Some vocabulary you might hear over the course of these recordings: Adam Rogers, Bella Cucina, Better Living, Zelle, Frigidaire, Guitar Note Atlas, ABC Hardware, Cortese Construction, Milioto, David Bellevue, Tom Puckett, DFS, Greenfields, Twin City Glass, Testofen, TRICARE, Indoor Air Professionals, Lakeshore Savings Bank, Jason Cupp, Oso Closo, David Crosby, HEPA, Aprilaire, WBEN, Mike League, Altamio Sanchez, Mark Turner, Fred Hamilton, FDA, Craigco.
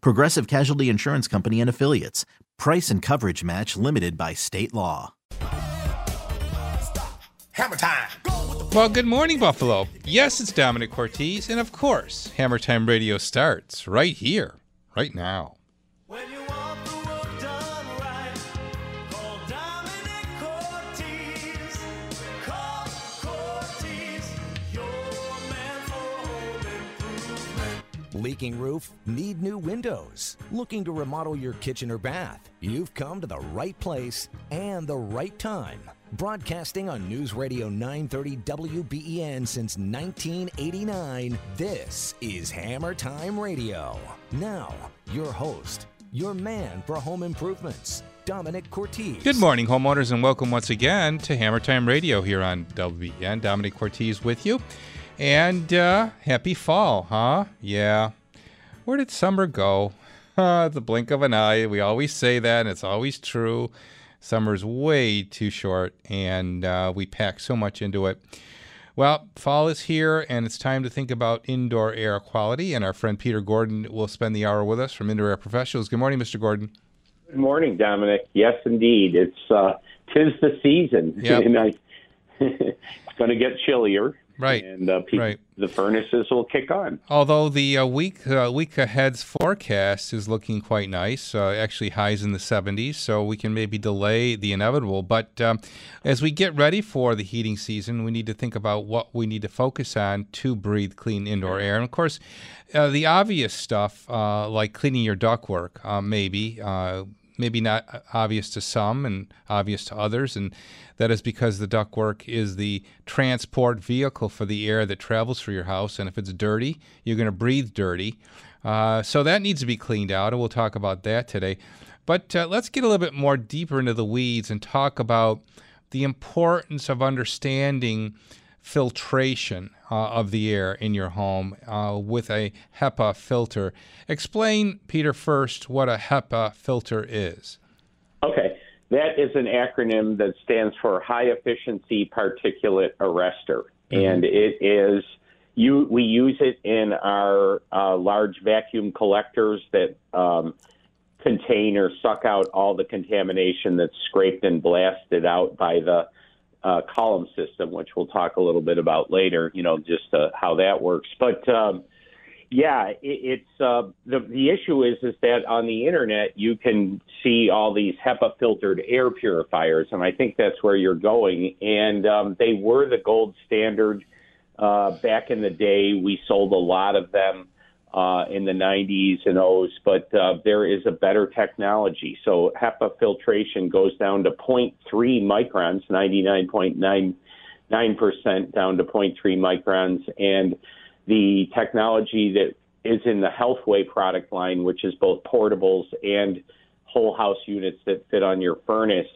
Progressive Casualty Insurance Company and Affiliates. Price and coverage match limited by state law. Hammer time. Well, good morning, Buffalo. Yes, it's Dominic Cortese, and of course, Hammer Time Radio starts right here, right now. When you want the work done right, call Dominic Cortese. Call Cortese, your man for home improvement. Leaking roof? Need new windows? Looking to remodel your kitchen or bath? You've come to the right place and the right time. Broadcasting on News Radio 930 WBEN since 1989, this is Hammer Time Radio. Now, your host, your man for home improvements, Dominic Cortese. Good morning, homeowners, and welcome once again to Hammer Time Radio here on WBEN. Dominic Cortese with you. And happy fall, huh? Yeah. Where did summer go? The blink of an eye. We always say that, and it's always true. Summer's way too short, and we pack so much into it. Well, fall is here, and it's time to think about indoor air quality, and our friend Peter Gordon will spend the hour with us from Indoor Air Professionals. Good morning, Mr. Gordon. Good morning, Dominic. Yes, indeed. It's 'tis the season. Yep. And it's going to get chillier. Right. And the furnaces will kick on. Although the week ahead's forecast is looking quite nice, actually highs in the 70s, so we can maybe delay the inevitable. But as we get ready for the heating season, we need to think about what we need to focus on to breathe clean indoor air. And, of course, the obvious stuff like cleaning your ductwork, maybe not obvious to some and obvious to others, and that is because the ductwork is the transport vehicle for the air that travels through your house, and if it's dirty, you're going to breathe dirty. So that needs to be cleaned out, and we'll talk about that today. But let's get a little bit more deeper into the weeds and talk about the importance of understanding filtration of the air in your home with a HEPA filter. Explain, Peter, first what a HEPA filter is. Okay. That is an acronym that stands for High Efficiency Particulate Arrester. Mm-hmm. And it is, we use it in our large vacuum collectors that contain or suck out all the contamination that's scraped and blasted out by the column system, which we'll talk a little bit about later, just how that works. But the issue is that on the internet you can see all these HEPA filtered air purifiers, and I think that's where you're going. And they were the gold standard back in the day. We sold a lot of them in the 90s and O's, but there is a better technology. So HEPA filtration goes down to 0.3 microns, 99.99% down to 0.3 microns. And the technology that is in the Healthway product line, which is both portables and whole house units that fit on your furnace,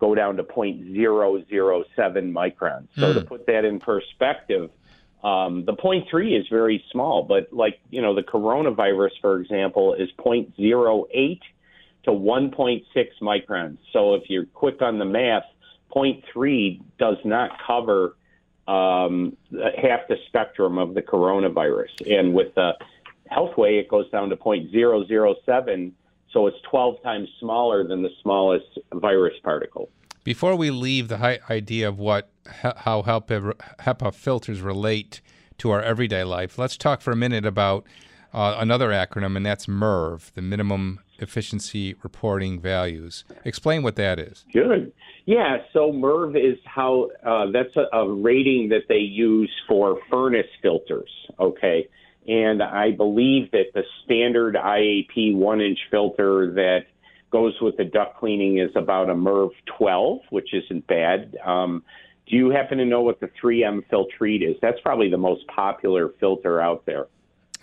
go down to 0.007 microns. So to put that in perspective, the 0.3 is very small, but the coronavirus, for example, is 0.08 to 1.6 microns. So if you're quick on the math, 0.3 does not cover half the spectrum of the coronavirus. And with the Healthway, it goes down to 0.007, so it's 12 times smaller than the smallest virus particle. Before we leave the idea of how HEPA filters relate to our everyday life, let's talk for a minute about another acronym, and that's MERV, the minimum efficiency reporting values. Explain what that is. Good. Yeah, so MERV is how that's a rating that they use for furnace filters, okay? And I believe that the standard IAP 1-inch filter that goes with the duct cleaning is about a MERV 12, which isn't bad. Do you happen to know what the 3M Filtrete is? That's probably the most popular filter out there.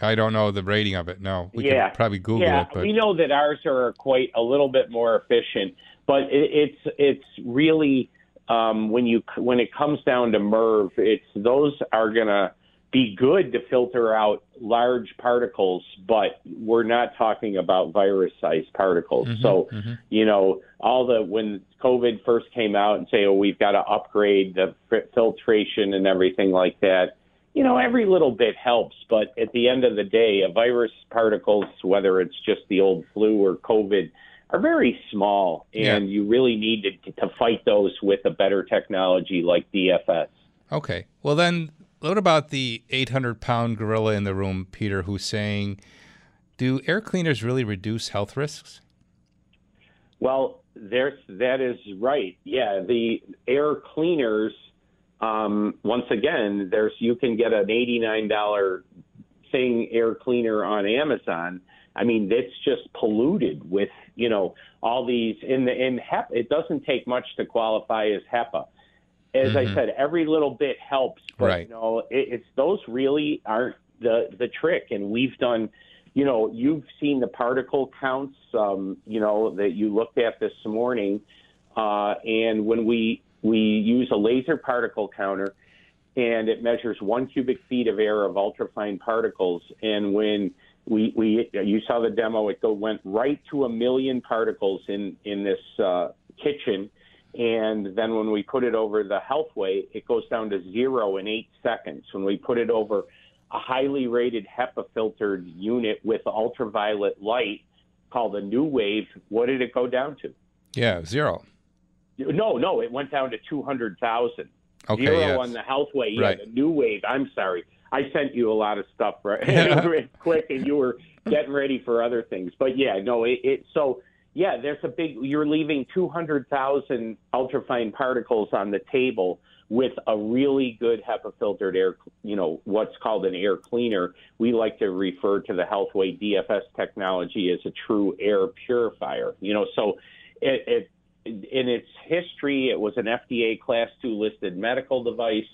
I don't know the rating of it, no. We can probably Google it. But we know that ours are quite a little bit more efficient, but it's really when it comes down to MERV, those are going to be good to filter out large particles, but we're not talking about virus-sized particles. Mm-hmm, so, you know, when COVID first came out and say, oh, we've got to upgrade the filtration and everything like that, you know, every little bit helps. But at the end of the day, a virus particles, whether it's just the old flu or COVID, are very small. And you really need to fight those with a better technology like DFS. Okay. Well, then, what about the 800-pound gorilla in the room, Peter, who's saying, do air cleaners really reduce health risks? Well, that is right. Yeah, the air cleaners, once again, you can get an $89 air cleaner on Amazon. I mean, it's just polluted with, you know, all these in HEPA. It doesn't take much to qualify as HEPA. As I said, every little bit helps, but right. You know, those really aren't the trick. And we've done, you know, you've seen the particle counts, you know, that you looked at this morning. And when we use a laser particle counter, and it measures 1 cubic feet of air of ultrafine particles. And when you saw the demo, went right to 1 million particles in this kitchen. And then when we put it over the Healthway, it goes down to 0 in 8 seconds. When we put it over a highly rated HEPA-filtered unit with ultraviolet light called a New Wave, what did it go down to? Yeah, 0. No, it went down to 200,000. Okay, 0 yes. On the Healthway, right. The New Wave. I'm sorry. I sent you a lot of stuff right quick, and you were getting ready for other things. But, yeah, no, so... Yeah, you're leaving 200,000 ultrafine particles on the table with a really good HEPA-filtered air, you know, what's called an air cleaner. We like to refer to the Healthway DFS technology as a true air purifier. You know, so in its history, it was an FDA Class II listed medical device.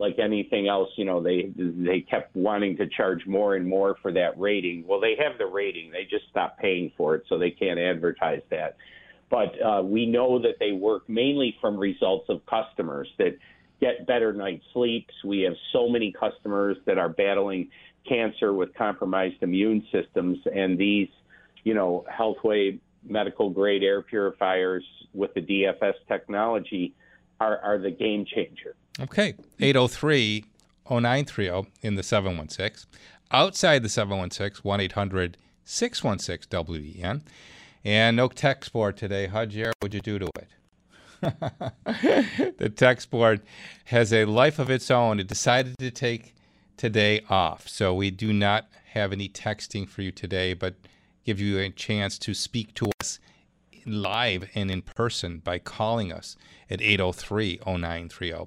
Like anything else, you know, they kept wanting to charge more and more for that rating. Well, they have the rating. They just stopped paying for it, so they can't advertise that. But we know that they work mainly from results of customers that get better night sleeps. We have so many customers that are battling cancer with compromised immune systems, and these, you know, Healthway medical-grade air purifiers with the DFS technology are the game changer. Okay, 803-0930 in the 716. Outside the 716, 1-800-616-WBEN. And no text board today. Hajir, what would you do to it? The text board has a life of its own. It decided to take today off. So we do not have any texting for you today, but give you a chance to speak to us live and in person by calling us at 803-0930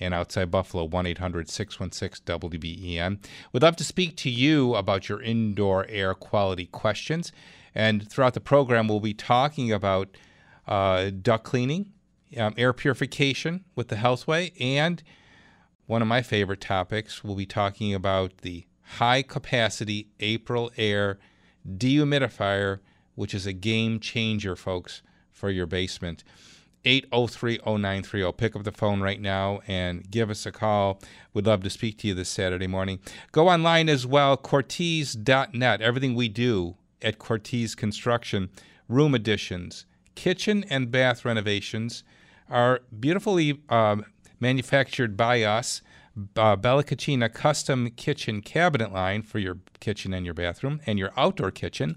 and outside Buffalo 1-800-616-WBEN. We'd love to speak to you about your indoor air quality questions, and throughout the program we'll be talking about duct cleaning, air purification with the Healthway, and one of my favorite topics, we'll be talking about the high capacity Aprilaire dehumidifier, which is a game changer, folks, for your basement. 803-0930. Pick up the phone right now and give us a call. We'd love to speak to you this Saturday morning. Go online as well, Cortese.net. Everything we do at Cortese Construction, room additions, kitchen and bath renovations are beautifully manufactured by us. Bella Cucina custom kitchen cabinet line for your kitchen and your bathroom and your outdoor kitchen.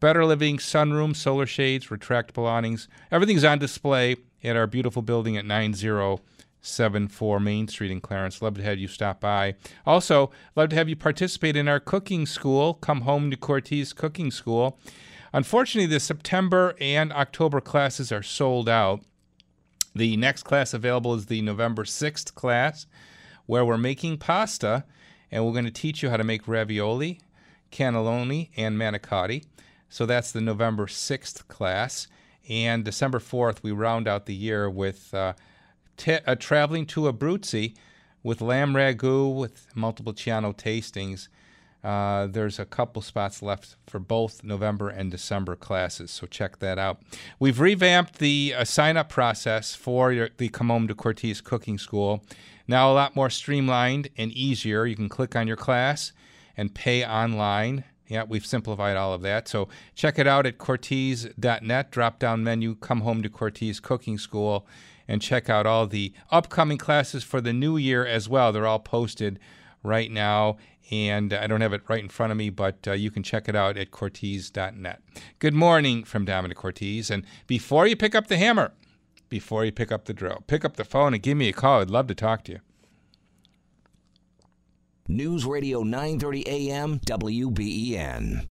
Better Living, sunroom, solar shades, retractable awnings. Everything's on display at our beautiful building at 9074 Main Street in Clarence. Love to have you stop by. Also, love to have you participate in our cooking school. Come home to Cortese Cooking School. Unfortunately, the September and October classes are sold out. The next class available is the November 6th class, where we're making pasta, and we're going to teach you how to make ravioli, cannelloni, and manicotti. So that's the November 6th class. And December 4th, we round out the year with traveling to Abruzzi with lamb ragu with Montepulciano tastings. There's a couple spots left for both November and December classes, so check that out. We've revamped the sign-up process for the Come Home to Cortese Cooking School. Now a lot more streamlined and easier. You can click on your class and pay online. Yeah, we've simplified all of that. So check it out at cortese.net, drop-down menu, Come Home to Cortese Cooking School, and check out all the upcoming classes for the new year as well. They're all posted right now, and I don't have it right in front of me, but you can check it out at cortese.net. Good morning from Dominic Cortese. And before you pick up the hammer, before you pick up the drill, pick up the phone and give me a call. I'd love to talk to you. News Radio 930 AM WBEN.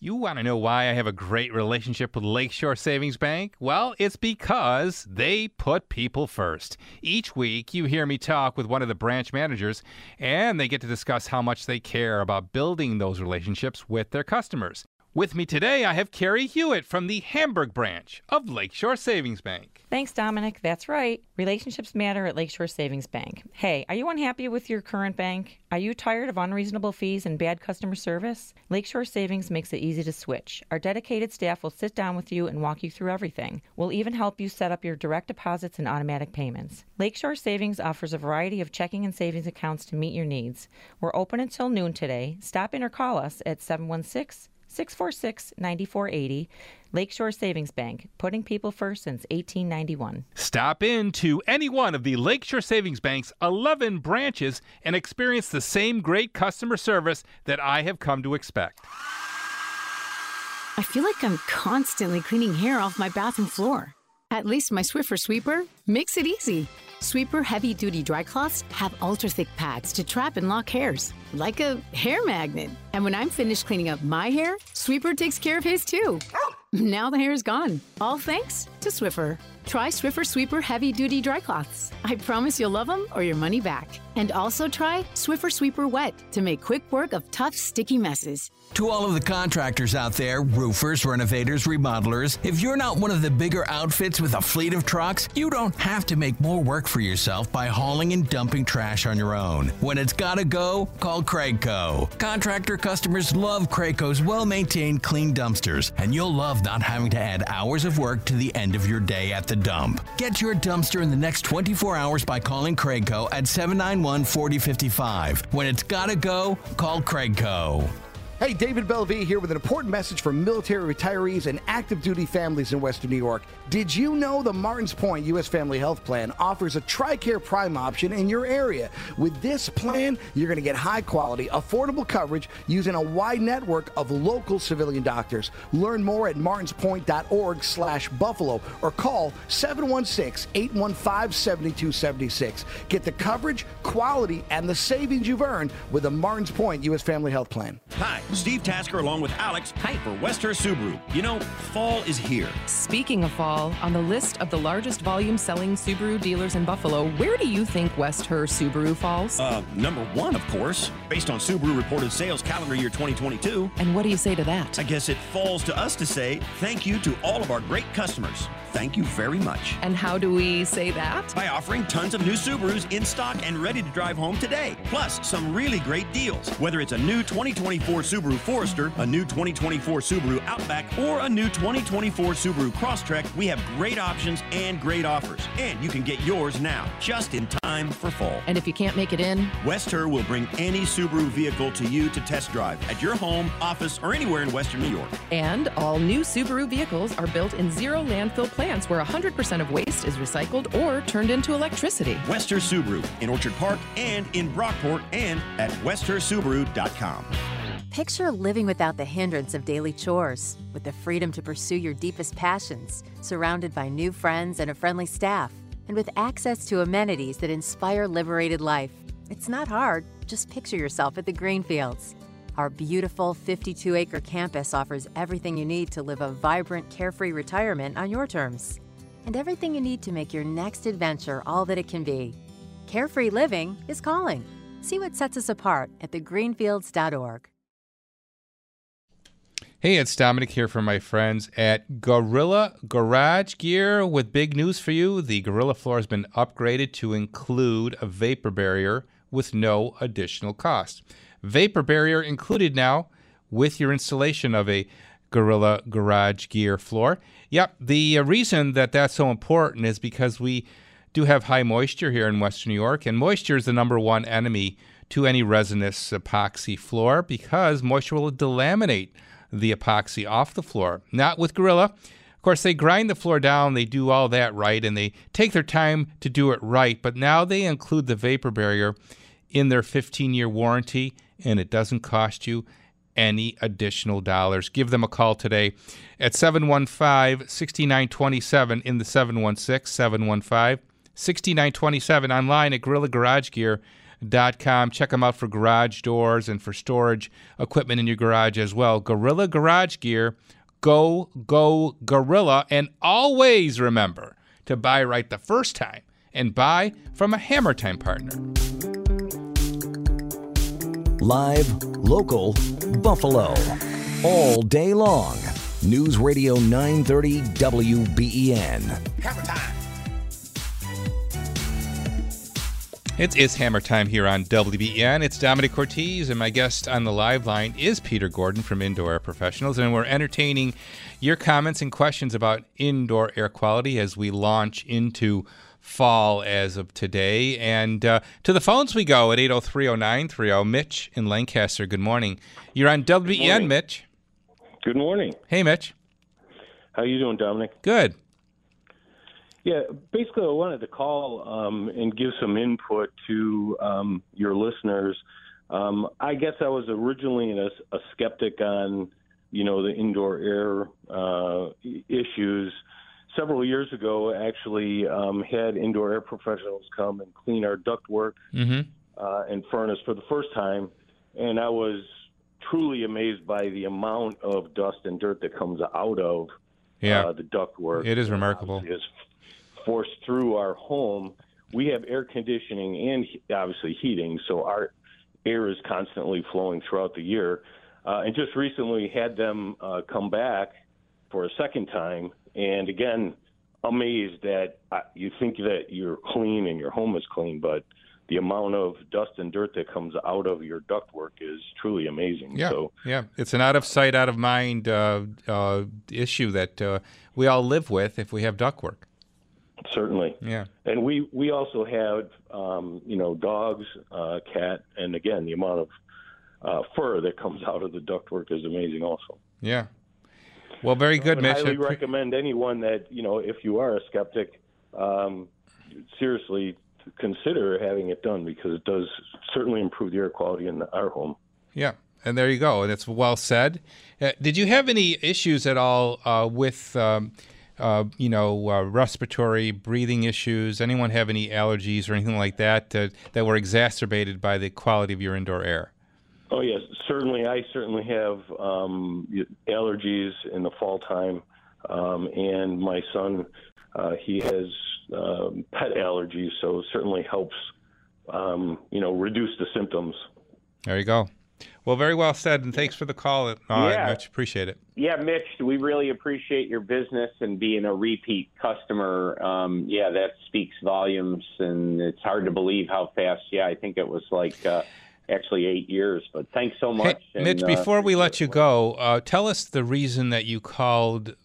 You want to know why I have a great relationship with Lakeshore Savings Bank? Well, it's because they put people first. Each week, you hear me talk with one of the branch managers, and they get to discuss how much they care about building those relationships with their customers. With me today, I have Carrie Hewitt from the Hamburg branch of Lakeshore Savings Bank. Thanks, Dominic. That's right. Relationships matter at Lakeshore Savings Bank. Hey, are you unhappy with your current bank? Are you tired of unreasonable fees and bad customer service? Lakeshore Savings makes it easy to switch. Our dedicated staff will sit down with you and walk you through everything. We'll even help you set up your direct deposits and automatic payments. Lakeshore Savings offers a variety of checking and savings accounts to meet your needs. We're open until noon today. Stop in or call us at 716-646-9480. Lakeshore Savings Bank, putting people first since 1891. Stop in to any one of the Lakeshore Savings Bank's 11 branches and experience the same great customer service that I have come to expect. I feel like I'm constantly cleaning hair off my bathroom floor. At least my Swiffer sweeper makes it easy. Sweeper heavy-duty dry cloths have ultra-thick pads to trap and lock hairs, like a hair magnet. And when I'm finished cleaning up my hair, Sweeper takes care of his too. Now the hair is gone, all thanks to Swiffer. Try Swiffer Sweeper heavy-duty dry cloths. I promise you'll love them or your money back. And also try Swiffer Sweeper Wet to make quick work of tough, sticky messes. To all of the contractors out there, roofers, renovators, remodelers, if you're not one of the bigger outfits with a fleet of trucks, you don't have to make more work for yourself by hauling and dumping trash on your own. When it's gotta go, call Craigco. Contractor customers love Craigco's well-maintained clean dumpsters, and you'll love not having to add hours of work to the end of your day at the dump. Get your dumpster in the next 24 hours by calling Craigco at 791-4055. When it's gotta go, call Craigco. Hey, David Bellevue here with an important message for military retirees and active duty families in Western New York. Did you know the Martins Point U.S. Family Health Plan offers a TRICARE Prime option in your area? With this plan, you're going to get high quality, affordable coverage using a wide network of local civilian doctors. Learn more at martinspoint.org/buffalo or call 716-815-7276. Get the coverage, quality, and the savings you've earned with the Martins Point U.S. Family Health Plan. Hi. Steve Tasker along with Alex. Hi. For West Herr Subaru. You know, fall is here. Speaking of fall, on the list of the largest volume selling Subaru dealers in Buffalo, where do you think West Herr Subaru falls? Number one, of course, based on Subaru reported sales calendar year 2022. And what do you say to that? I guess it falls to us to say thank you to all of our great customers. Thank you very much. And how do we say that? By offering tons of new Subarus in stock and ready to drive home today. Plus, some really great deals. Whether it's a new 2024 Subaru Forester, a new 2024 Subaru Outback, or a new 2024 Subaru Crosstrek, we have great options and great offers. And you can get yours now, just in time for fall. And if you can't make it in, West Herr will bring any Subaru vehicle to you to test drive at your home, office, or anywhere in Western New York. And all new Subaru vehicles are built in zero landfill plants where 100% of waste is recycled or turned into electricity. West Herr Subaru in Orchard Park and in Brockport and at westhersubaru.com. Picture living without the hindrance of daily chores, with the freedom to pursue your deepest passions, surrounded by new friends and a friendly staff, and with access to amenities that inspire liberated life. It's not hard, just picture yourself at the Greenfields. Our beautiful 52-acre campus offers everything you need to live a vibrant, carefree retirement on your terms, and everything you need to make your next adventure all that it can be. Carefree living is calling. See what sets us apart at thegreenfields.org. Hey, it's Dominic here from my friends at Gorilla Garage Gear with big news for you. The Gorilla floor has been upgraded to include a vapor barrier with no additional cost. Vapor barrier included now with your installation of a Gorilla Garage Gear floor. Yep, the reason that that's so important is because we do have high moisture here in Western New York, and moisture is the number one enemy to any resinous epoxy floor because moisture will delaminate the epoxy off the floor. Not with Gorilla. Of course, they grind the floor down, they do all that right, and they take their time to do it right, but now they include the vapor barrier in their 15-year warranty, and it doesn't cost you any additional dollars. Give them a call today at 715-6927 in the 716-715-6927, online at GorillaGarageGear.com. Check them out for garage doors and for storage equipment in your garage as well. Gorilla Garage Gear. Go, go, Gorilla. And always remember to buy right the first time and buy from a Hammer Time partner. Live, local, Buffalo. All day long. News Radio 930 WBEN. Hammer Time. It is Hammer Time here on WBEN. It's Dominic Cortese, and my guest on the live line is Peter Gordon from Indoor Air Professionals, and we're entertaining your comments and questions about indoor air quality as we launch into fall as of today. And to the phones we go at 803-0930. Mitch in Lancaster, good morning. You're on WBEN, Mitch. Good morning. Hey, Mitch. How you doing, Dominic? Good. Yeah, basically I wanted to call and give some input to your listeners. I guess I was originally a skeptic on, the indoor air issues. Several years ago, actually had Indoor Air Professionals come and clean our ductwork and furnace for the first time, and I was truly amazed by the amount of dust and dirt that comes out of the ductwork. It is remarkable. It's forced through our home. We have air conditioning and obviously heating, so our air is constantly flowing throughout the year. And just recently had them come back for a second time, and again, amazed that you think that you're clean and your home is clean, but the amount of dust and dirt that comes out of your ductwork is truly amazing. Yeah, so, it's an out-of-sight, out-of-mind issue that we all live with if we have ductwork. Certainly. Yeah. And we also have, dogs, cat, and again, the amount of fur that comes out of the ductwork is amazing also. Yeah. Well, very good, Mitch. I highly recommend anyone that, if you are a skeptic, seriously consider having it done because it does certainly improve the air quality in our home. Yeah. And there you go. And it's well said. Did you have any issues at all with... respiratory, breathing issues? Anyone have any allergies or anything like that that were exacerbated by the quality of your indoor air? Oh, yes, certainly. I certainly have allergies in the fall time, and my son, he has pet allergies, so it certainly helps, reduce the symptoms. There you go. Well, very well said, and thanks for the call. Mitch, appreciate it. Yeah, Mitch, we really appreciate your business and being a repeat customer. That speaks volumes, and it's hard to believe how fast. Yeah, I think it was like actually 8 years, but thanks so much. Hey, and, Mitch, before we let you go, tell us the reason that you called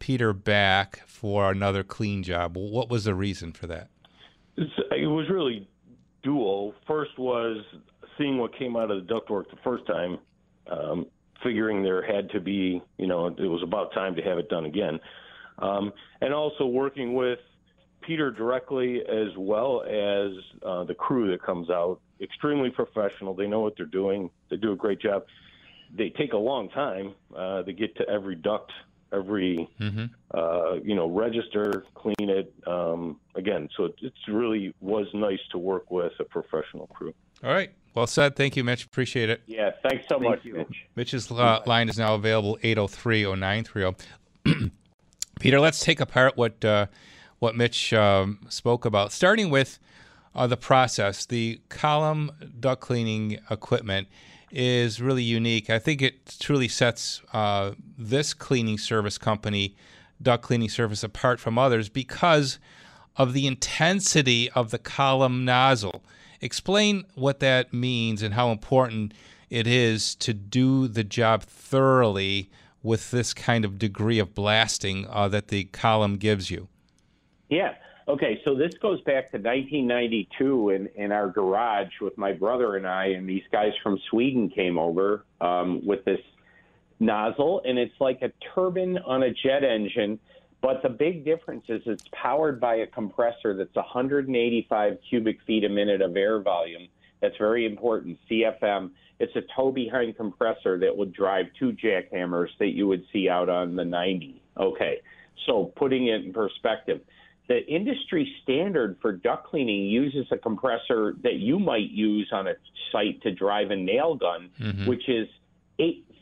Peter back for another clean job. What was the reason for that? It was really dual. First was... seeing what came out of the ductwork the first time, figuring there had to be, it was about time to have it done again. And also working with Peter directly as well as the crew that comes out, extremely professional. They know what they're doing. They do a great job. They take a long time to get to every duct, every register, clean it, again, so it really was nice to work with a professional crew. All right. Well said. Thank you, Mitch. Appreciate it. Yeah, thanks so much, Mitch. Mitch's line is now available, 803-0930. Peter, let's take apart what Mitch spoke about, starting with the process. The column duct cleaning equipment is really unique. I think it truly sets this cleaning service company, duct cleaning service, apart from others because of the intensity of the column nozzle. Explain what that means and how important it is to do the job thoroughly with this kind of degree of blasting that the column gives you. Yeah. Okay, so this goes back to 1992 in our garage with my brother and I, and these guys from Sweden came over with this nozzle, and it's like a turbine on a jet engine, but the big difference is it's powered by a compressor that's 185 cubic feet a minute of air volume. That's very important, CFM. It's a tow-behind compressor that would drive two jackhammers that you would see out on the 90. Okay, so putting it in perspective. The industry standard for duct cleaning uses a compressor that you might use on a site to drive a nail gun, which is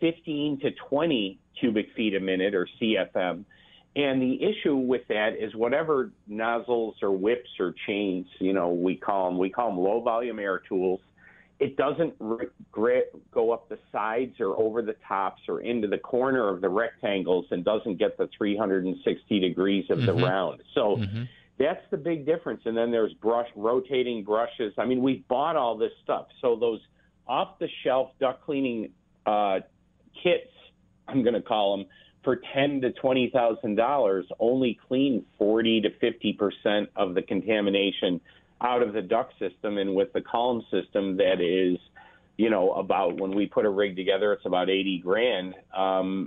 15 to 20 cubic feet a minute, or CFM. And the issue with that is whatever nozzles or whips or chains, you know, we call them low volume air tools. It doesn't go up the sides or over the tops or into the corner of the rectangles and doesn't get the 360 degrees of the round. So that's the big difference. And then there's rotating brushes. I mean, we bought all this stuff. So those off-the-shelf duct cleaning kits, I'm going to call them, for $10,000 to $20,000 only clean 40 to 50% of the contamination out of the duct system, and with the column system that is, you know, about, when we put a rig together, it's about 80 grand. We're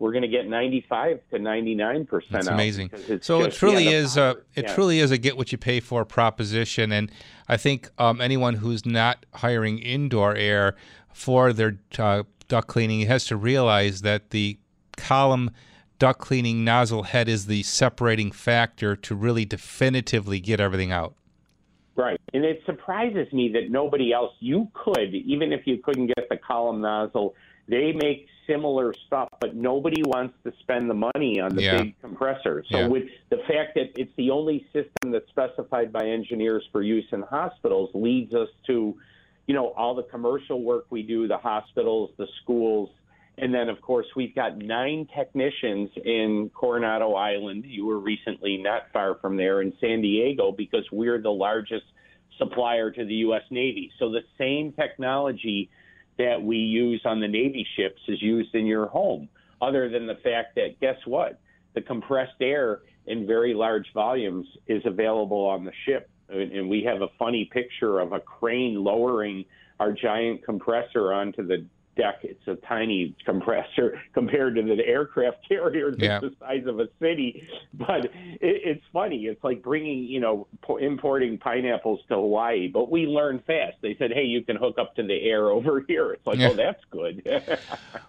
going to get 95 to 99%. That's amazing. So it truly is a get what you pay for proposition. And I think anyone who's not hiring Indoor Air for their duct cleaning has to realize that the column duct cleaning nozzle head is the separating factor to really definitively get everything out. Right. And it surprises me that nobody else, even if you couldn't get the column nozzle, they make similar stuff, but nobody wants to spend the money on the big compressor. So with the fact that it's the only system that's specified by engineers for use in hospitals leads us to, you know, all the commercial work we do, the hospitals, the schools. And then, of course, we've got 9 technicians in Coronado Island. You were recently not far from there in San Diego, because we're the largest supplier to the U.S. Navy. So the same technology that we use on the Navy ships is used in your home, other than the fact that, guess what? The compressed air in very large volumes is available on the ship. And we have a funny picture of a crane lowering our giant compressor onto the deck. It's a tiny compressor compared to the aircraft carrier that's the size of a city, but it's funny. It's like bringing, you know, importing pineapples to Hawaii, but we learned fast. They said, hey, you can hook up to the air over here. It's like, oh, that's good.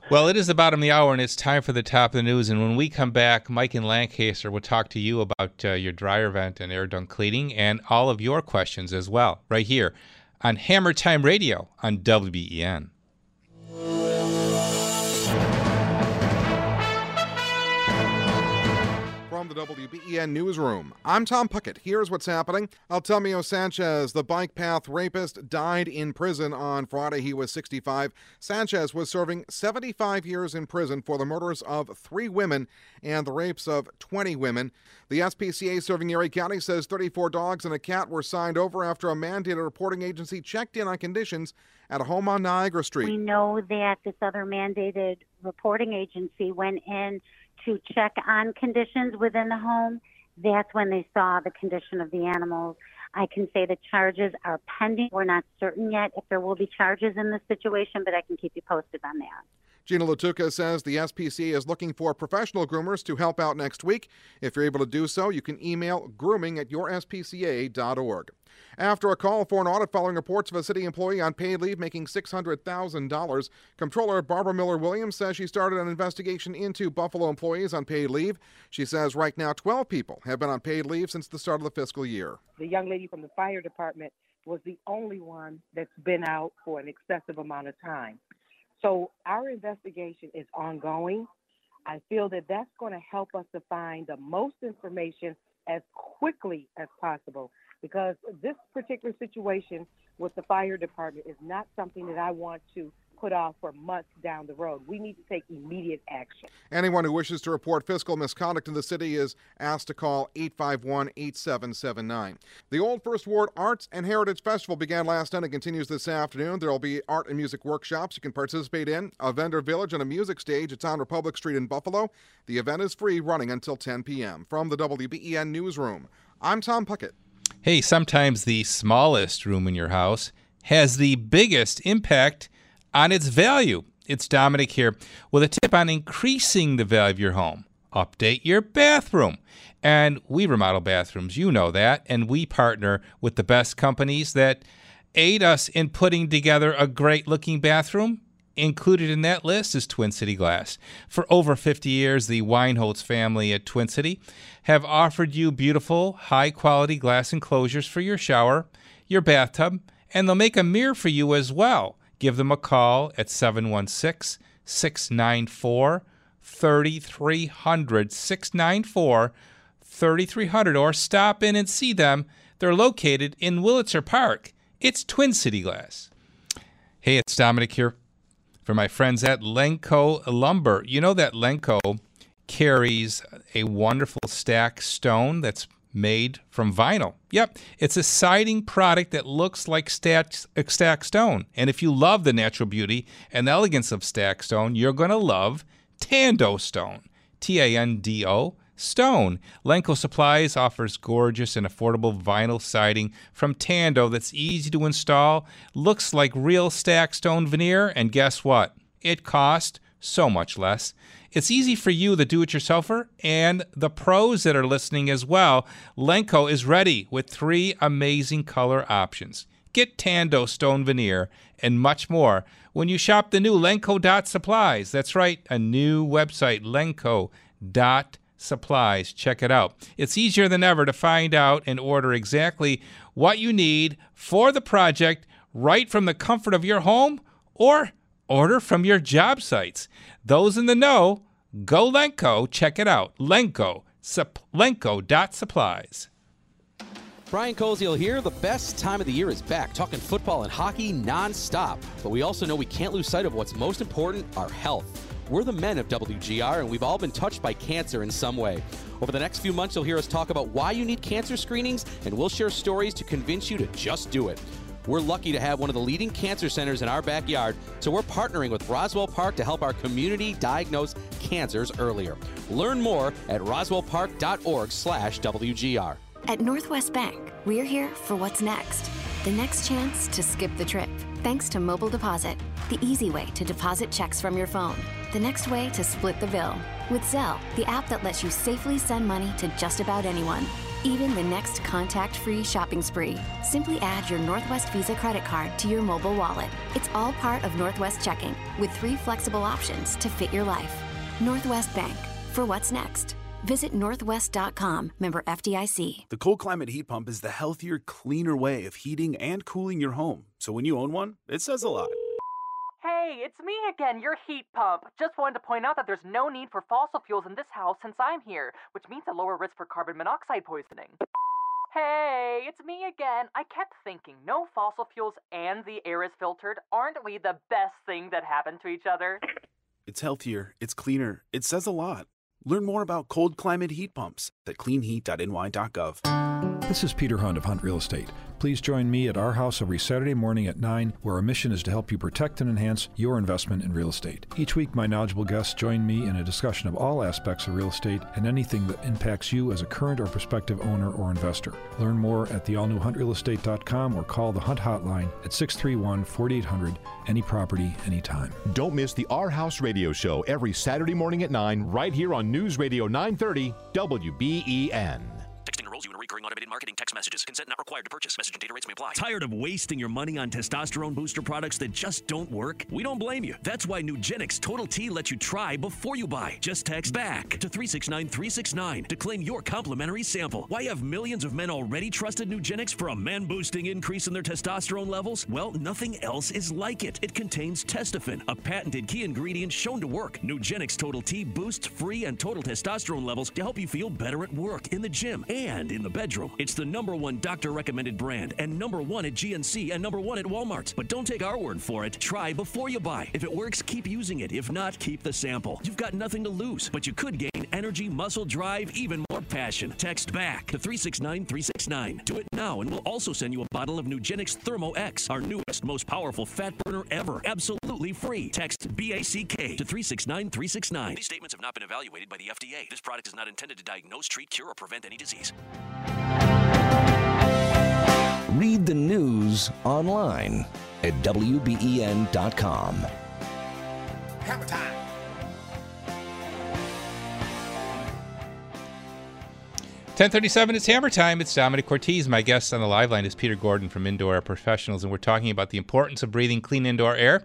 Well, it is the bottom of the hour, and it's time for the top of the news. And when we come back, Mike in Lancaster will talk to you about your dryer vent and air duct cleaning and all of your questions as well, right here on Hammer Time Radio on WBEN. From the WBEN Newsroom, I'm Tom Puckett. Here's what's happening. Altamio Sanchez, the bike path rapist, died in prison on Friday. He was 65. Sanchez was serving 75 years in prison for the murders of 3 women and the rapes of 20 women. The SPCA serving Erie County says 34 dogs and a cat were signed over after a mandated reporting agency checked in on conditions at a home on Niagara Street. We know that this other mandated reporting agency went in to check on conditions within the home. That's when they saw the condition of the animals. I can say the charges are pending. We're not certain yet if there will be charges in this situation, but I can keep you posted on that. Gina Latuca says the SPCA is looking for professional groomers to help out next week. If you're able to do so, you can email grooming@yoursPCA.org. After a call for an audit following reports of a city employee on paid leave making $600,000, Comptroller Barbara Miller-Williams says she started an investigation into Buffalo employees on paid leave. She says right now 12 people have been on paid leave since the start of the fiscal year. The young lady from the fire department was the only one that's been out for an excessive amount of time. So our investigation is ongoing. I feel that that's going to help us to find the most information as quickly as possible, because this particular situation with the fire department is not something that I want to put off for months down the road. We need to take immediate action. Anyone who wishes to report fiscal misconduct in the city is asked to call 851-8779. The Old First Ward Arts and Heritage Festival began last night and continues this afternoon. There will be art and music workshops you can participate in, a vendor village, and a music stage. It's on Republic Street in Buffalo. The event is free, running until 10 p.m. From the WBEN Newsroom, I'm Tom Puckett. Hey, sometimes the smallest room in your house has the biggest impact on its value. It's Dominic here with a tip on increasing the value of your home. Update your bathroom. And we remodel bathrooms, you know that, and we partner with the best companies that aid us in putting together a great-looking bathroom. Included in that list is Twin City Glass. For over 50 years, the Weinholz family at Twin City have offered you beautiful, high-quality glass enclosures for your shower, your bathtub, and they'll make a mirror for you as well. Give them a call at 716-694-3300, 694-3300, or stop in and see them. They're located in Willitzer Park. It's Twin City Glass. Hey, it's Dominic here for my friends at Lenco Lumber. You know that Lenco carries a wonderful stack stone that's made from vinyl. Yep, it's a siding product that looks like stacked stone. And if you love the natural beauty and elegance of stacked stone, you're going to love Tando Stone, T-A-N-D-O Stone. Lenco Supplies offers gorgeous and affordable vinyl siding from Tando that's easy to install, looks like real stacked stone veneer, and guess what? It costs so much less. It's easy for you, the do-it-yourselfer, and the pros that are listening as well. Lenco is ready with three amazing color options. Get Tando Stone Veneer and much more when you shop the new Lenco.supplies. That's right, a new website, Lenco.supplies. Check it out. It's easier than ever to find out and order exactly what you need for the project right from the comfort of your home or order from your job sites. Those in the know, go Lenco. Check it out. Lenco. Lenco.supplies. Brian Koziel here. The best time of the year is back. Talking football and hockey nonstop. But we also know we can't lose sight of what's most important, our health. We're the men of WGR, and we've all been touched by cancer in some way. Over the next few months, you'll hear us talk about why you need cancer screenings, and we'll share stories to convince you to just do it. We're lucky to have one of the leading cancer centers in our backyard, so we're partnering with Roswell Park to help our community diagnose cancers earlier. Learn more at roswellpark.org/WGR. At Northwest Bank, we're here for what's next. The next chance to skip the trip, thanks to Mobile Deposit, the easy way to deposit checks from your phone. The next way to split the bill. With Zelle, the app that lets you safely send money to just about anyone. Even the next contact-free shopping spree. Simply add your Northwest Visa credit card to your mobile wallet. It's all part of Northwest Checking, with three flexible options to fit your life. Northwest Bank, for what's next. Visit northwest.com, member FDIC. The cold climate heat pump is the healthier, cleaner way of heating and cooling your home. So when you own one, it says a lot. Hey, it's me again, your heat pump. Just wanted to point out that there's no need for fossil fuels in this house since I'm here, which means a lower risk for carbon monoxide poisoning. Hey, it's me again. I kept thinking, no fossil fuels and the air is filtered. Aren't we the best thing that happened to each other? It's healthier. It's cleaner. It says a lot. Learn more about cold climate heat pumps at cleanheat.ny.gov. This is Peter Hunt of Hunt Real Estate. Please join me at our house every Saturday morning at 9, where our mission is to help you protect and enhance your investment in real estate. Each week, my knowledgeable guests join me in a discussion of all aspects of real estate and anything that impacts you as a current or prospective owner or investor. Learn more at the all-new huntrealestate.com or call the Hunt Hotline at 631-4800, any property, anytime. Don't miss the Our House Radio Show every Saturday morning at 9, right here on News Radio 930 WBEN. You in a recurring automated marketing text messages. Consent not required to purchase. Message and data rates may apply. Tired of wasting your money on testosterone booster products that just don't work? We don't blame you. That's why NuGenix Total T lets you try before you buy. Just text BACK to 369369 to claim your complimentary sample. Why have millions of men already trusted NuGenix for a man-boosting increase in their testosterone levels? Well, nothing else is like it. It contains testofen, a patented key ingredient shown to work. NuGenix Total T boosts free and total testosterone levels to help you feel better at work, in the gym, and in the bedroom. It's the #1 doctor-recommended brand and #1 at GNC and #1 at Walmart. But don't take our word for it. Try before you buy. If it works, keep using it. If not, keep the sample. You've got nothing to lose, but you could gain energy, muscle, drive, even more passion. Text BACK to 369369. Do it now, and we'll also send you a bottle of NuGenix Thermo X, our newest, most powerful fat burner ever. Absolutely free. Text BACK to 369369. These statements have not been evaluated by the FDA. This product is not intended to diagnose, treat, cure, or prevent any disease. Read the news online at WBEN.com. Hammer time. It's 10:37. It's Hammer Time. It's Dominic Cortese. My guest on the live line is Peter Gordon from Indoor Air Professionals, and we're talking about the importance of breathing clean indoor air.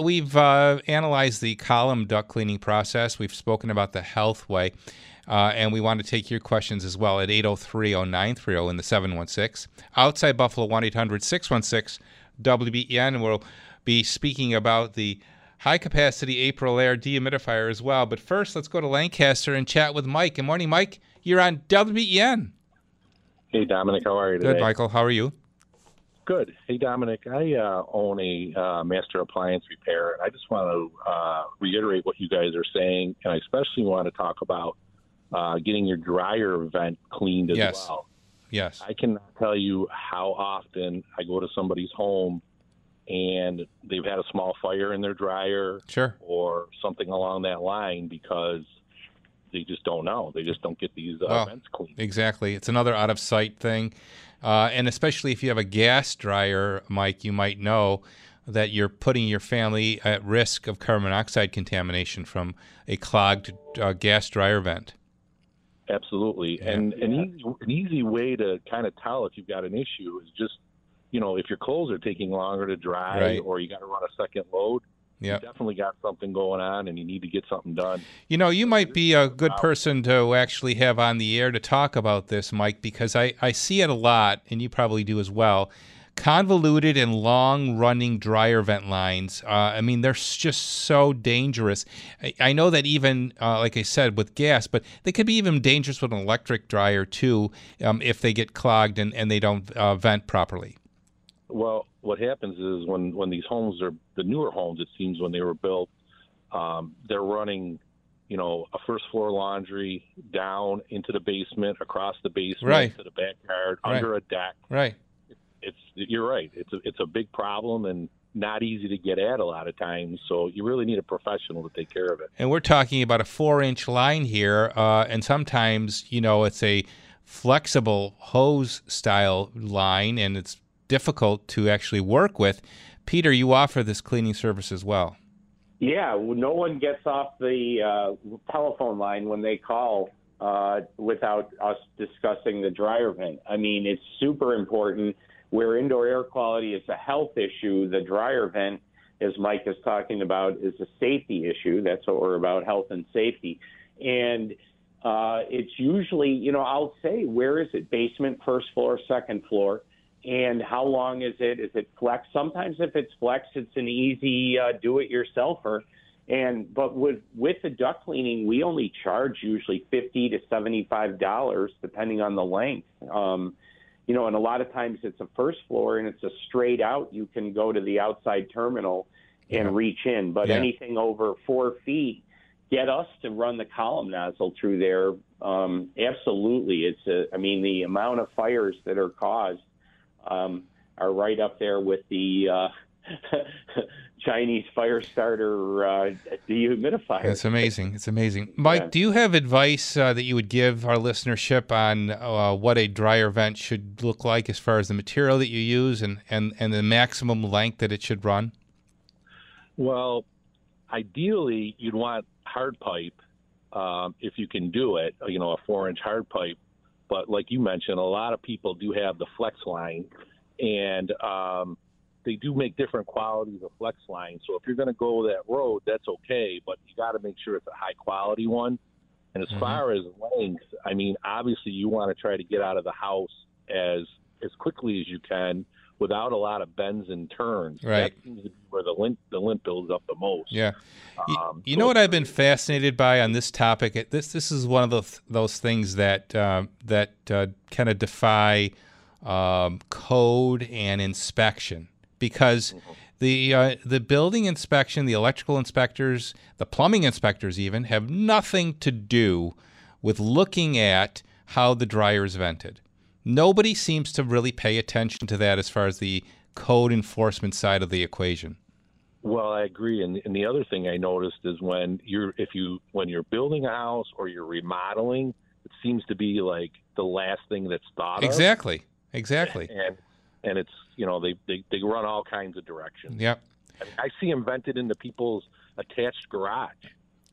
We've analyzed the column duct cleaning process. We've spoken about the Healthway. And we want to take your questions as well at 803-0930 in the 716. Outside Buffalo, 1-800-616-WBEN. We'll be speaking about the high-capacity Aprilaire dehumidifier as well. But first, let's go to Lancaster and chat with Mike. Good morning, Mike. You're on WBEN. Hey, Dominic. How are you today? Good, Michael. How are you? Good. Hey, Dominic. I own a master appliance repair. I just want to reiterate what you guys are saying, and I especially want to talk about getting your dryer vent cleaned as well. Yes. I can tell you how often I go to somebody's home and they've had a small fire in their dryer or something along that line because they just don't know. They just don't get these vents cleaned. Exactly. It's another out-of-sight thing. And especially if you have a gas dryer, Mike, you might know that you're putting your family at risk of carbon monoxide contamination from a clogged gas dryer vent. Absolutely. Yeah. And an easy way to kind of tell if you've got an issue is just, you know, if your clothes are taking longer to dry or you got to run a second load, you definitely got something going on and you need to get something done. You know, you might be a good person to actually have on the air to talk about this, Mike, because I see it a lot, and you probably do as well, convoluted and long-running dryer vent lines. I mean, they're just so dangerous. I know that even, like I said, with gas, but they could be even dangerous with an electric dryer, too, if they get clogged and they don't vent properly. Well, what happens is when these homes are, the newer homes, it seems, when they were built, they're running, you know, a first-floor laundry down into the basement, across the basement, to the backyard, under a deck. Right. You're right. It's a big problem and not easy to get at a lot of times, so you really need a professional to take care of it. And we're talking about a 4-inch line here, and sometimes, you know, it's a flexible hose-style line, and it's difficult to actually work with. Peter, you offer this cleaning service as well. Yeah, no one gets off the telephone line when they call without us discussing the dryer vent. I mean, it's super important. Where indoor air quality is a health issue, the dryer vent, as Mike is talking about, is a safety issue. That's what we're about, health and safety. And it's usually, you know, I'll say, where is it? Basement, first floor, second floor. And how long is it? Is it flex? Sometimes if it's flex, it's an easy do-it-yourselfer. But with the duct cleaning, we only charge usually $50 to $75, depending on the length. You know, and a lot of times it's a first floor and it's a straight out. You can go to the outside terminal and reach in. But anything over 4 feet, get us to run the column nozzle through there, absolutely. It's the amount of fires that are caused are right up there with the Chinese fire starter dehumidifier. That's amazing. It's amazing. Mike, do you have advice that you would give our listenership on what a dryer vent should look like as far as the material that you use and the maximum length that it should run? Well, ideally, you'd want hard pipe if you can do it, a 4-inch hard pipe. But like you mentioned, a lot of people do have the flex line, and they do make different qualities of flex line. So if you're going to go that road, that's okay, but you got to make sure it's a high-quality one. And as far as length, obviously you want to try to get out of the house as quickly as you can without a lot of bends and turns. Right. That seems to be where the lint builds up the most. Yeah. You know what I've been fascinated by on this topic? This is one of those things that kind of defy code and inspection. Because the building inspection, the electrical inspectors, the plumbing inspectors even, have nothing to do with looking at how the dryer is vented. Nobody seems to really pay attention to that as far as the code enforcement side of the equation. Well, I agree. And the other thing I noticed is when you're building a house or you're remodeling, it seems to be like the last thing that's thought of. Exactly. And it's, they run all kinds of directions. Yep. I see them vented into people's attached garage.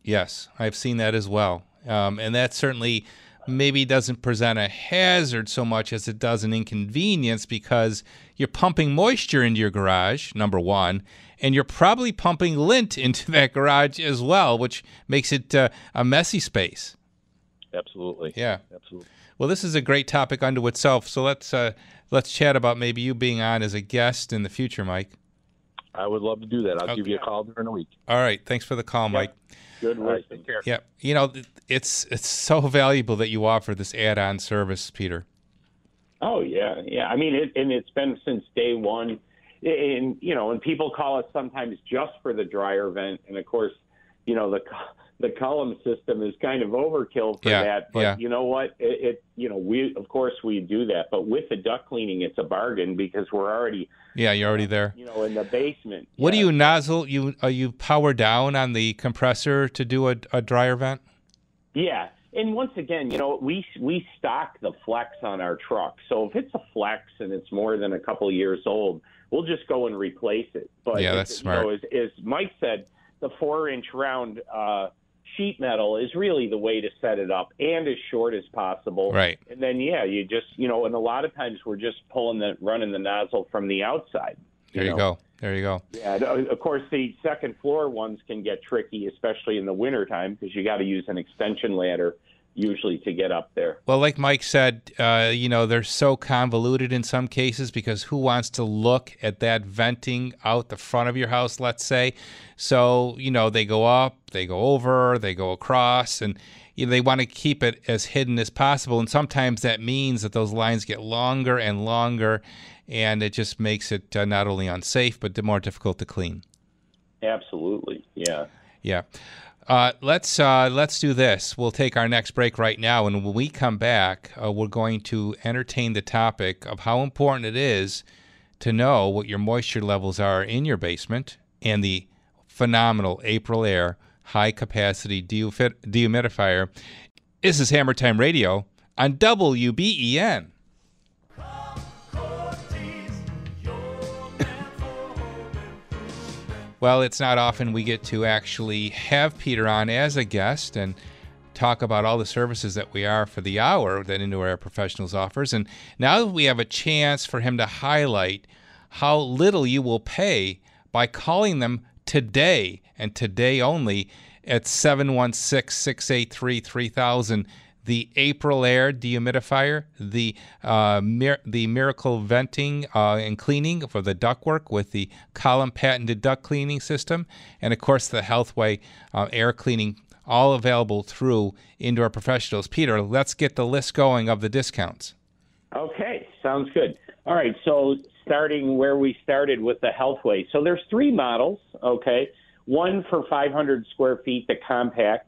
Yes, I've seen that as well. And that certainly maybe doesn't present a hazard so much as it does an inconvenience, because you're pumping moisture into your garage, number one, and you're probably pumping lint into that garage as well, which makes it a messy space. Absolutely. Yeah. Absolutely. Well, this is a great topic unto itself, so let's chat about maybe you being on as a guest in the future, Mike. I would love to do that. I'll give you a call during the week. All right. Thanks for the call, Mike. Good work. Take care. Yeah. It's so valuable that you offer this add-on service, Peter. Oh, yeah. Yeah. It's been since day one. And people call us sometimes just for the dryer vent, and, of course, the column system is kind of overkill for that, but you know what? We of course we do that, but with the duct cleaning, it's a bargain because we're already you're already there. In the basement. What do you nozzle? You power down on the compressor to do a dryer vent? Yeah, and once again, we stock the flex on our truck, so if it's a flex and it's more than a couple years old, we'll just go and replace it. But that's smart. As Mike said, the 4-inch round sheet metal is really the way to set it up, and as short as possible. Right. And then, you just, and a lot of times we're just running the nozzle from the outside. There you go. Yeah. Of course, the second floor ones can get tricky, especially in the wintertime, because you got to use an extension ladder usually to get up there. Well, like Mike said, they're so convoluted in some cases, because who wants to look at that venting out the front of your house, let's say? So, they go up, they go over, they go across, and they want to keep it as hidden as possible. And sometimes that means that those lines get longer and longer, and it just makes it not only unsafe, but more difficult to clean. Absolutely, yeah. Yeah. Let's do this. We'll take our next break right now, and when we come back, we're going to entertain the topic of how important it is to know what your moisture levels are in your basement and the phenomenal Aprilaire high-capacity dehumidifier. This is Hammer Time Radio on WBEN. Well, it's not often we get to actually have Peter on as a guest and talk about all the services that we are for the hour that Indoor Air Professionals offers. And now we have a chance for him to highlight how little you will pay by calling them today, and today only, at 716-683-3000. The Aprilaire dehumidifier, the miracle venting and cleaning for the ductwork with the column patented duct cleaning system, and of course the Healthway air cleaning, all available through Indoor Professionals. Peter, let's get the list going of the discounts. Okay, sounds good. All right, so starting where we started with the Healthway. So there's three models, okay? One for 500 square feet, the compact.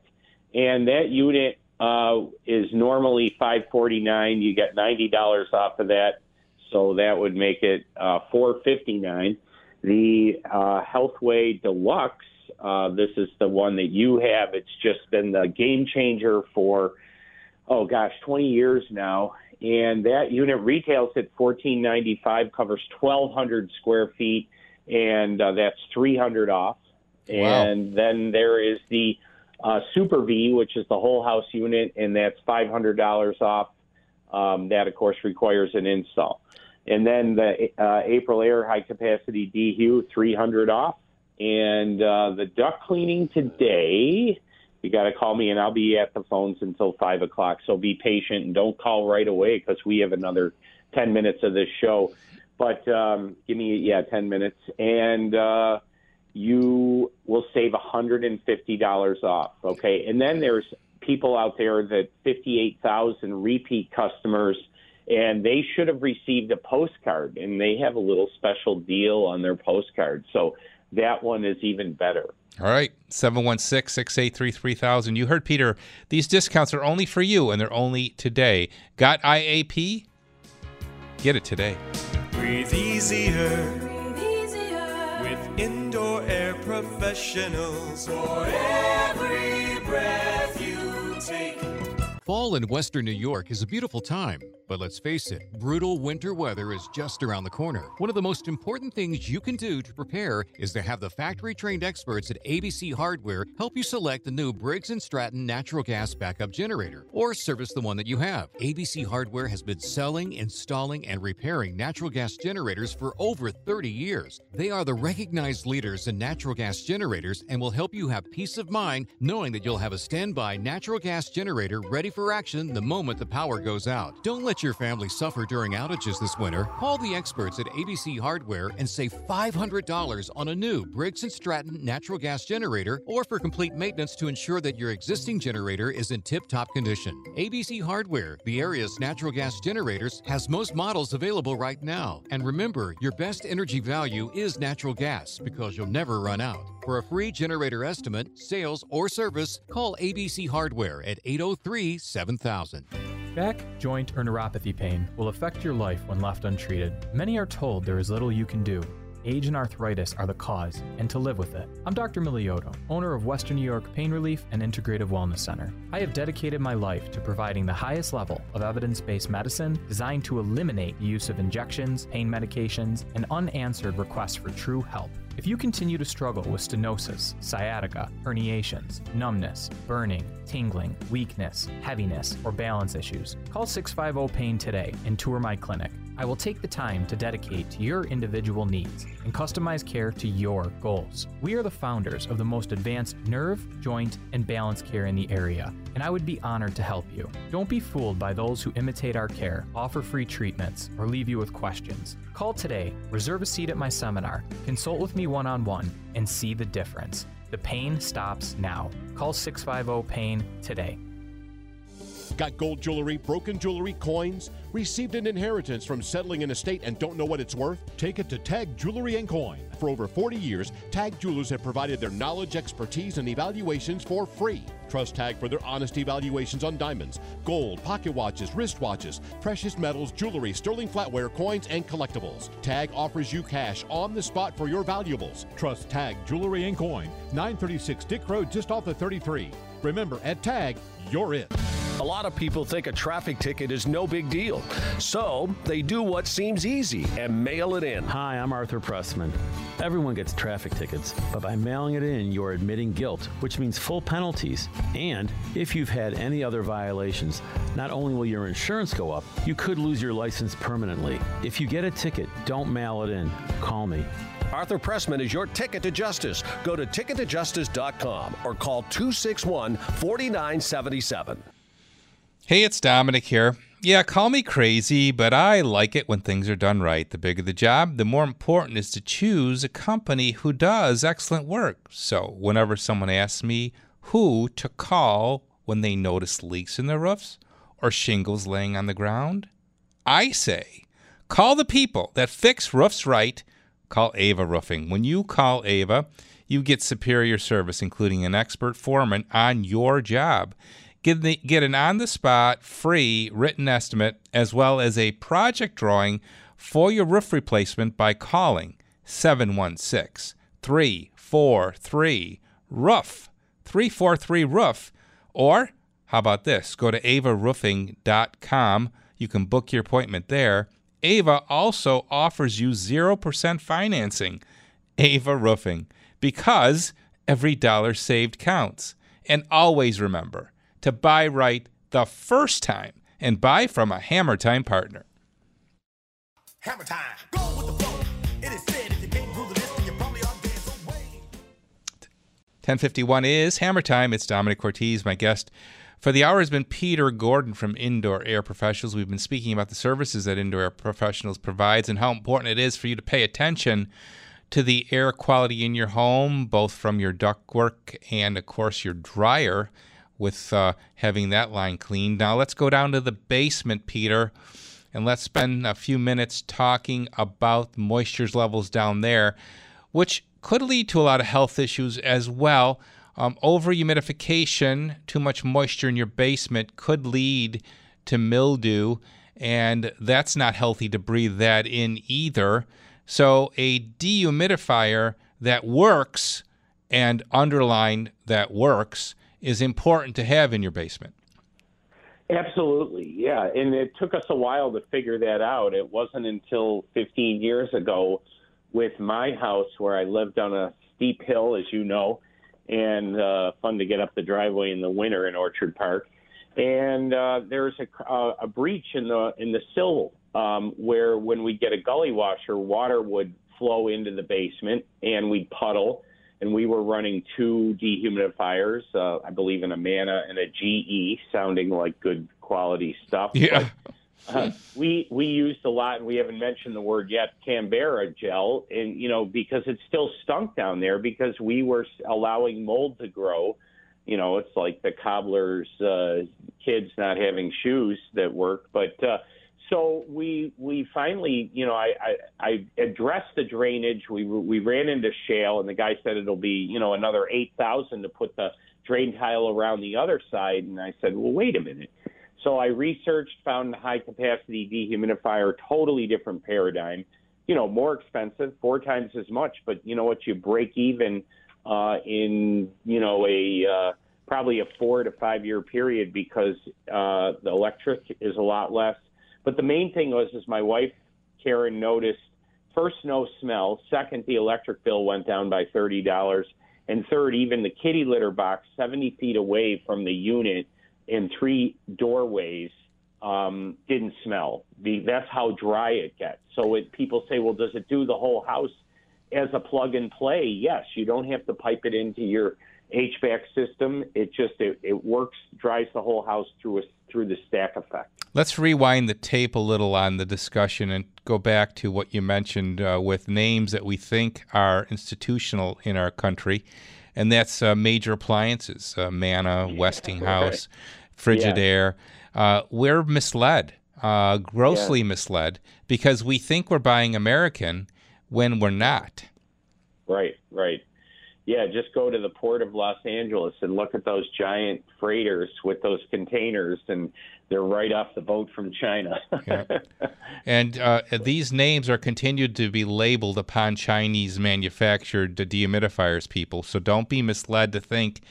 And that unit is normally $549. You get $90 off of that, so that would make it $459. The Healthway Deluxe, this is the one that you have. It's just been the game changer for, 20 years now. And that unit retails at $1,495, covers 1,200 square feet, and that's $300 off. Wow. And then there is the Super V, which is the whole house unit, and that's $500 off. That, of course, requires an install. And then the Aprilaire High Capacity DHU, $300 off. And the duct cleaning today, you got to call me, and I'll be at the phones until 5 o'clock. So be patient and don't call right away because we have another 10 minutes of this show. But give me, 10 minutes. And you will save $150 off, okay? And then there's people out there that 58,000 repeat customers, and they should have received a postcard, and they have a little special deal on their postcard. So that one is even better. All right, 716-683-3000. You heard Peter. These discounts are only for you, and they're only today. Got IAP? Get it today. Breathe easier. Breathe easier. With Indoor Air Professionals. For every breath you take. Fall in Western New York is a beautiful time, but let's face it, brutal winter weather is just around the corner. One of the most important things you can do to prepare is to have the factory-trained experts at ABC Hardware help you select the new Briggs & Stratton natural gas backup generator, or service the one that you have. ABC Hardware has been selling, installing, and repairing natural gas generators for over 30 years. They are the recognized leaders in natural gas generators and will help you have peace of mind knowing that you'll have a standby natural gas generator ready for action the moment the power goes out. Don't let your family suffer during outages this winter. Call the experts at ABC Hardware and save $500 on a new Briggs & Stratton natural gas generator, or for complete maintenance to ensure that your existing generator is in tip-top condition. ABC Hardware, the area's natural gas generators, has most models available right now. And remember, your best energy value is natural gas because you'll never run out. For a free generator estimate, sales, or service, call ABC Hardware at 803-7000. Back, joint, or neuropathy pain will affect your life when left untreated. Many are told there is little you can do. Age and arthritis are the cause, and to live with it. I'm Dr. Milioto, owner of Western New York Pain Relief and Integrative Wellness Center. I have dedicated my life to providing the highest level of evidence-based medicine designed to eliminate the use of injections, pain medications, and unanswered requests for true help. If you continue to struggle with stenosis, sciatica, herniations, numbness, burning, tingling, weakness, heaviness, or balance issues, call 650-PAIN today and tour my clinic. I will take the time to dedicate to your individual needs and customize care to your goals. We are the founders of the most advanced nerve, joint, and balance care in the area, and I would be honored to help you. Don't be fooled by those who imitate our care, offer free treatments, or leave you with questions. Call today, reserve a seat at my seminar, consult with me one-on-one, and see the difference. The pain stops now. Call 650-PAIN today. Got gold jewelry, broken jewelry, coins? Received an inheritance from settling an estate and don't know what it's worth? Take it to Tag Jewelry and Coin. For over 40 years, Tag Jewelers have provided their knowledge, expertise, and evaluations for free. Trust Tag for their honest evaluations on diamonds, gold, pocket watches, wristwatches, precious metals, jewelry, sterling flatware, coins, and collectibles. Tag offers you cash on the spot for your valuables. Trust Tag Jewelry and Coin, 936 Dick Road, just off the 33. Remember, at Tag, you're it. A lot of people think a traffic ticket is no big deal, so they do what seems easy and mail it in. Hi, I'm Arthur Pressman. Everyone gets traffic tickets, but by mailing it in, you're admitting guilt, which means full penalties. And if you've had any other violations, not only will your insurance go up, you could lose your license permanently. If you get a ticket, don't mail it in. Call me. Arthur Pressman is your ticket to justice. Go to tickettojustice.com or call 261-4977. Hey, it's Dominic here. Yeah, call me crazy, but I like it when things are done right. The bigger the job, the more important it is to choose a company who does excellent work. So whenever someone asks me who to call when they notice leaks in their roofs or shingles laying on the ground, I say, call the people that fix roofs right. Call Ava Roofing. When you call Ava, you get superior service, including an expert foreman on your job. Get an on-the-spot, free written estimate, as well as a project drawing for your roof replacement by calling 716-343-ROOF, 343-ROOF, or how about this? Go to avaroofing.com. You can book your appointment there. Ava also offers you 0% financing. Ava Roofing, because every dollar saved counts. And always remember to buy right the first time and buy from a Hammer Time partner. Hammer Time. Go with the flow. It is said if you can't do the list, then you probably are dead, so wait. 10:51 is Hammer Time. It's Dominic Cortese, my guest. For the hour has been Peter Gordon from Indoor Air Professionals. We've been speaking about the services that Indoor Air Professionals provides and how important it is for you to pay attention to the air quality in your home, both from your ductwork and, of course, your dryer, with having that line cleaned. Now let's go down to the basement, Peter, and let's spend a few minutes talking about moisture levels down there, which could lead to a lot of health issues as well. Over-humidification, too much moisture in your basement could lead to mildew, and that's not healthy to breathe that in either. So a dehumidifier that works, and underline that works, is important to have in your basement. Absolutely, yeah. And it took us a while to figure that out. It wasn't until 15 years ago with my house, where I lived on a steep hill, as you know, and fun to get up the driveway in the winter in Orchard Park. And there's a breach in the sill where, when we get a gully washer, water would flow into the basement and we'd puddle. And we were running two dehumidifiers, I believe an Amana and a GE, sounding like good quality stuff. Yeah. But, we used a lot, and we haven't mentioned the word yet, Canberra gel, and because it still stunk down there because we were allowing mold to grow. It's like the cobbler's kids not having shoes that work. But so we finally, I addressed the drainage. We ran into shale, and the guy said it'll be, another $8,000 to put the drain tile around the other side. And I said, well, wait a minute. So I researched, found the high-capacity dehumidifier, totally different paradigm, more expensive, 4 times as much. But you know what? You break even in, probably a 4 to 5 year period, because the electric is a lot less. But the main thing was my wife, Karen, noticed, first, no smell. Second, the electric bill went down by $30. And third, even the kitty litter box 70 feet away from the unit in 3 doorways didn't smell. That's how dry it gets. So people say, well, does it do the whole house as a plug and play? Yes, you don't have to pipe it into your HVAC system. It just it works, dries the whole house through the stack effect. Let's rewind the tape a little on the discussion and go back to what you mentioned with names that we think are institutional in our country, and that's major appliances, Manna, Westinghouse, right. Frigidaire. Yeah. We're misled, grossly misled, because we think we're buying American when we're not. Right. Yeah, just go to the Port of Los Angeles and look at those giant freighters with those containers, and they're right off the boat from China. Yeah. And these names are continued to be labeled upon Chinese-manufactured dehumidifiers, people. So don't be misled to think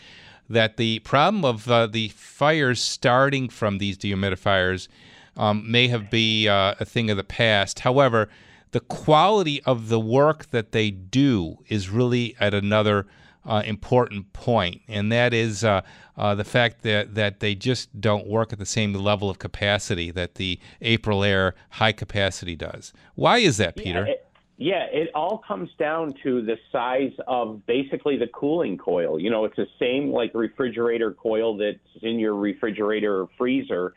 that the problem of the fires starting from these dehumidifiers may have been a thing of the past. However, the quality of the work that they do is really at another important point, and that is the fact that they just don't work at the same level of capacity that the Aprilaire high capacity does. Why is that, Peter? It all comes down to the size of basically the cooling coil. It's the same like refrigerator coil that's in your refrigerator or freezer,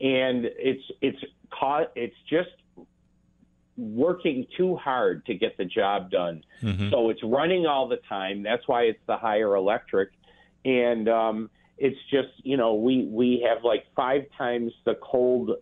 and it's just working too hard to get the job done. Mm-hmm. So it's running all the time. That's why it's the higher electric. And it's just, we have like 5 times the cold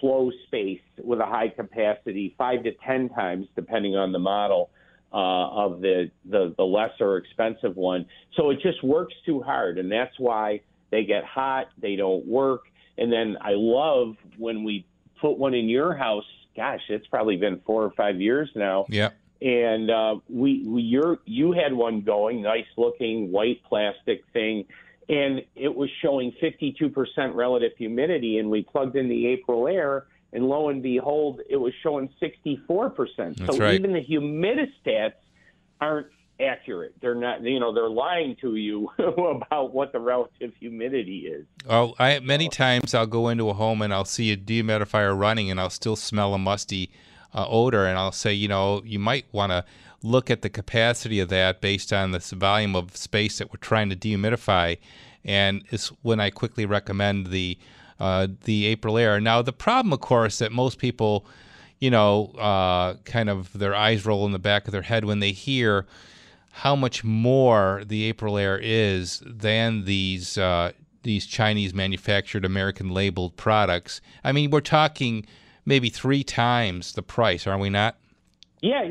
flow space with a high capacity, 5 to 10 times, depending on the model, of the lesser expensive one. So it just works too hard, and that's why they get hot, they don't work. And then I love when we put one in your house, gosh, it's probably been 4 or 5 years now. Yeah. And you had one going, nice looking white plastic thing, and it was showing 52% relative humidity, and we plugged in the Aprilaire, and lo and behold, it was showing 64%. That's so right. Even the humidistats aren't accurate. They're not, they're lying to you about what the relative humidity is. Oh, many times I'll go into a home and I'll see a dehumidifier running and I'll still smell a musty odor, and I'll say, you might want to look at the capacity of that based on this volume of space that we're trying to dehumidify. And it's when I quickly recommend the Aprilaire. Now, the problem, of course, that most people, kind of their eyes roll in the back of their head when they hear how much more the Aprilaire is than these Chinese manufactured American labeled products. I mean, we're talking maybe 3 times the price, aren't we not? Yeah.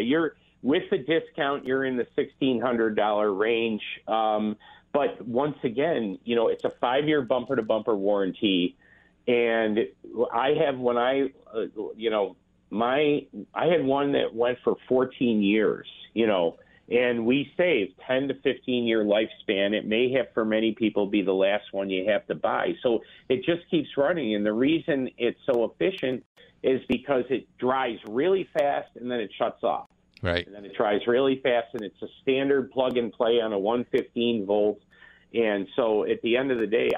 You're with the discount, you're in the $1,600 range. But once again, it's a 5-year bumper-to-bumper warranty, and I had one that went for 14 years, and we saved 10 to 15-year lifespan. It may have, for many people, be the last one you have to buy. So it just keeps running, and the reason it's so efficient is because it dries really fast and then it shuts off. Right. And then it dries really fast, and it's a standard plug-and-play on a 115 volt. And so at the end of the day,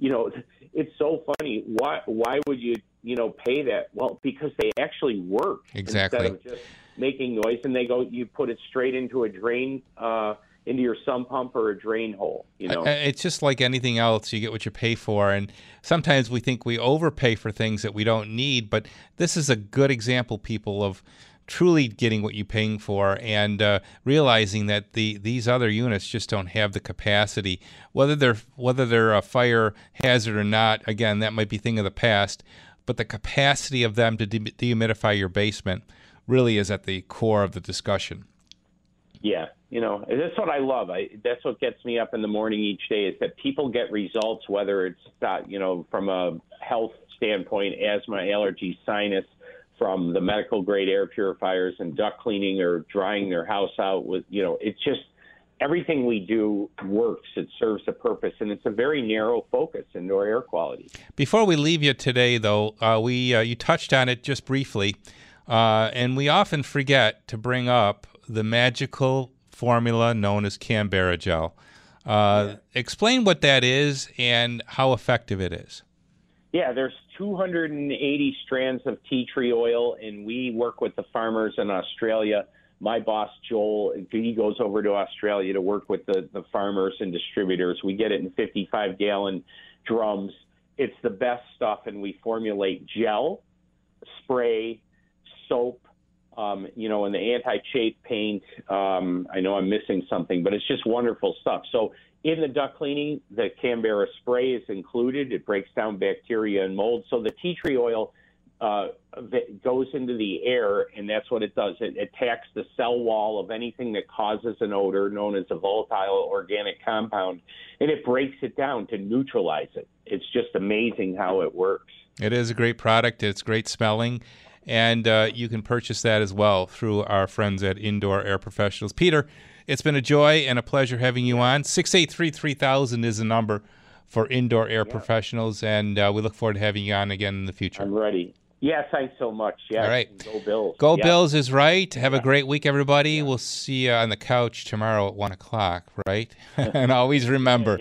it's so funny. Why would you, pay that? Well, because they actually work. Exactly. Instead of just making noise, and you put it straight into a drain, into your sump pump or a drain hole. It's just like anything else. You get what you pay for. And sometimes we think we overpay for things that we don't need, but this is a good example, people, of truly getting what you're paying for, and realizing that these other units just don't have the capacity, whether they're a fire hazard or not. Again, that might be a thing of the past, but the capacity of them to dehumidify your basement really is at the core of the discussion. Yeah, that's what I love. That's what gets me up in the morning each day, is that people get results, whether it's from a health standpoint, asthma, allergy, sinus, from the medical grade air purifiers and duct cleaning or drying their house out with, it's just everything we do works. It serves a purpose, and it's a very narrow focus, indoor air quality. Before we leave you today, though, you touched on it just briefly, and we often forget to bring up the magical formula known as Canberra gel. Explain what that is and how effective it is. Yeah, there's 280 strands of tea tree oil, and we work with the farmers in Australia. My boss, Joel, he goes over to Australia to work with the farmers and distributors. We get it in 55-gallon drums. It's the best stuff, and we formulate gel, spray, soap, and the anti-chafe paint. I know I'm missing something, but it's just wonderful stuff. So in the duct cleaning, the Canberra spray is included. It breaks down bacteria and mold. So the tea tree oil that goes into the air, and that's what it does. It attacks the cell wall of anything that causes an odor, known as a volatile organic compound, and it breaks it down to neutralize it. It's just amazing how it works. It is a great product. It's great smelling. And you can purchase that as well through our friends at Indoor Air Professionals. Peter, it's been a joy and a pleasure having you on. 683-3000 is the number for Indoor Air Professionals, and we look forward to having you on again in the future. I'm ready. Yeah, thanks so much. Yeah. All right. Go Bills. Go Bills is right. Have a great week, everybody. Yeah. We'll see you on the couch tomorrow at 1 o'clock, right? And always remember,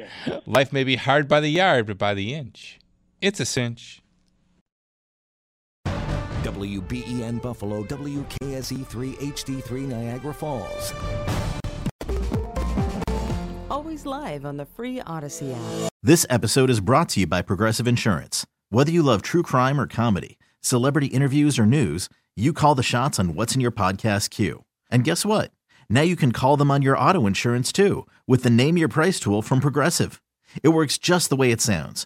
life may be hard by the yard, but by the inch, it's a cinch. WBEN Buffalo, WKSE3, HD3 Niagara Falls. Always live on the free Odyssey app. This episode is brought to you by Progressive Insurance. Whether you love true crime or comedy, celebrity interviews or news, you call the shots on what's in your podcast queue. And guess what? Now you can call them on your auto insurance too, with the Name Your Price tool from Progressive. It works just the way it sounds.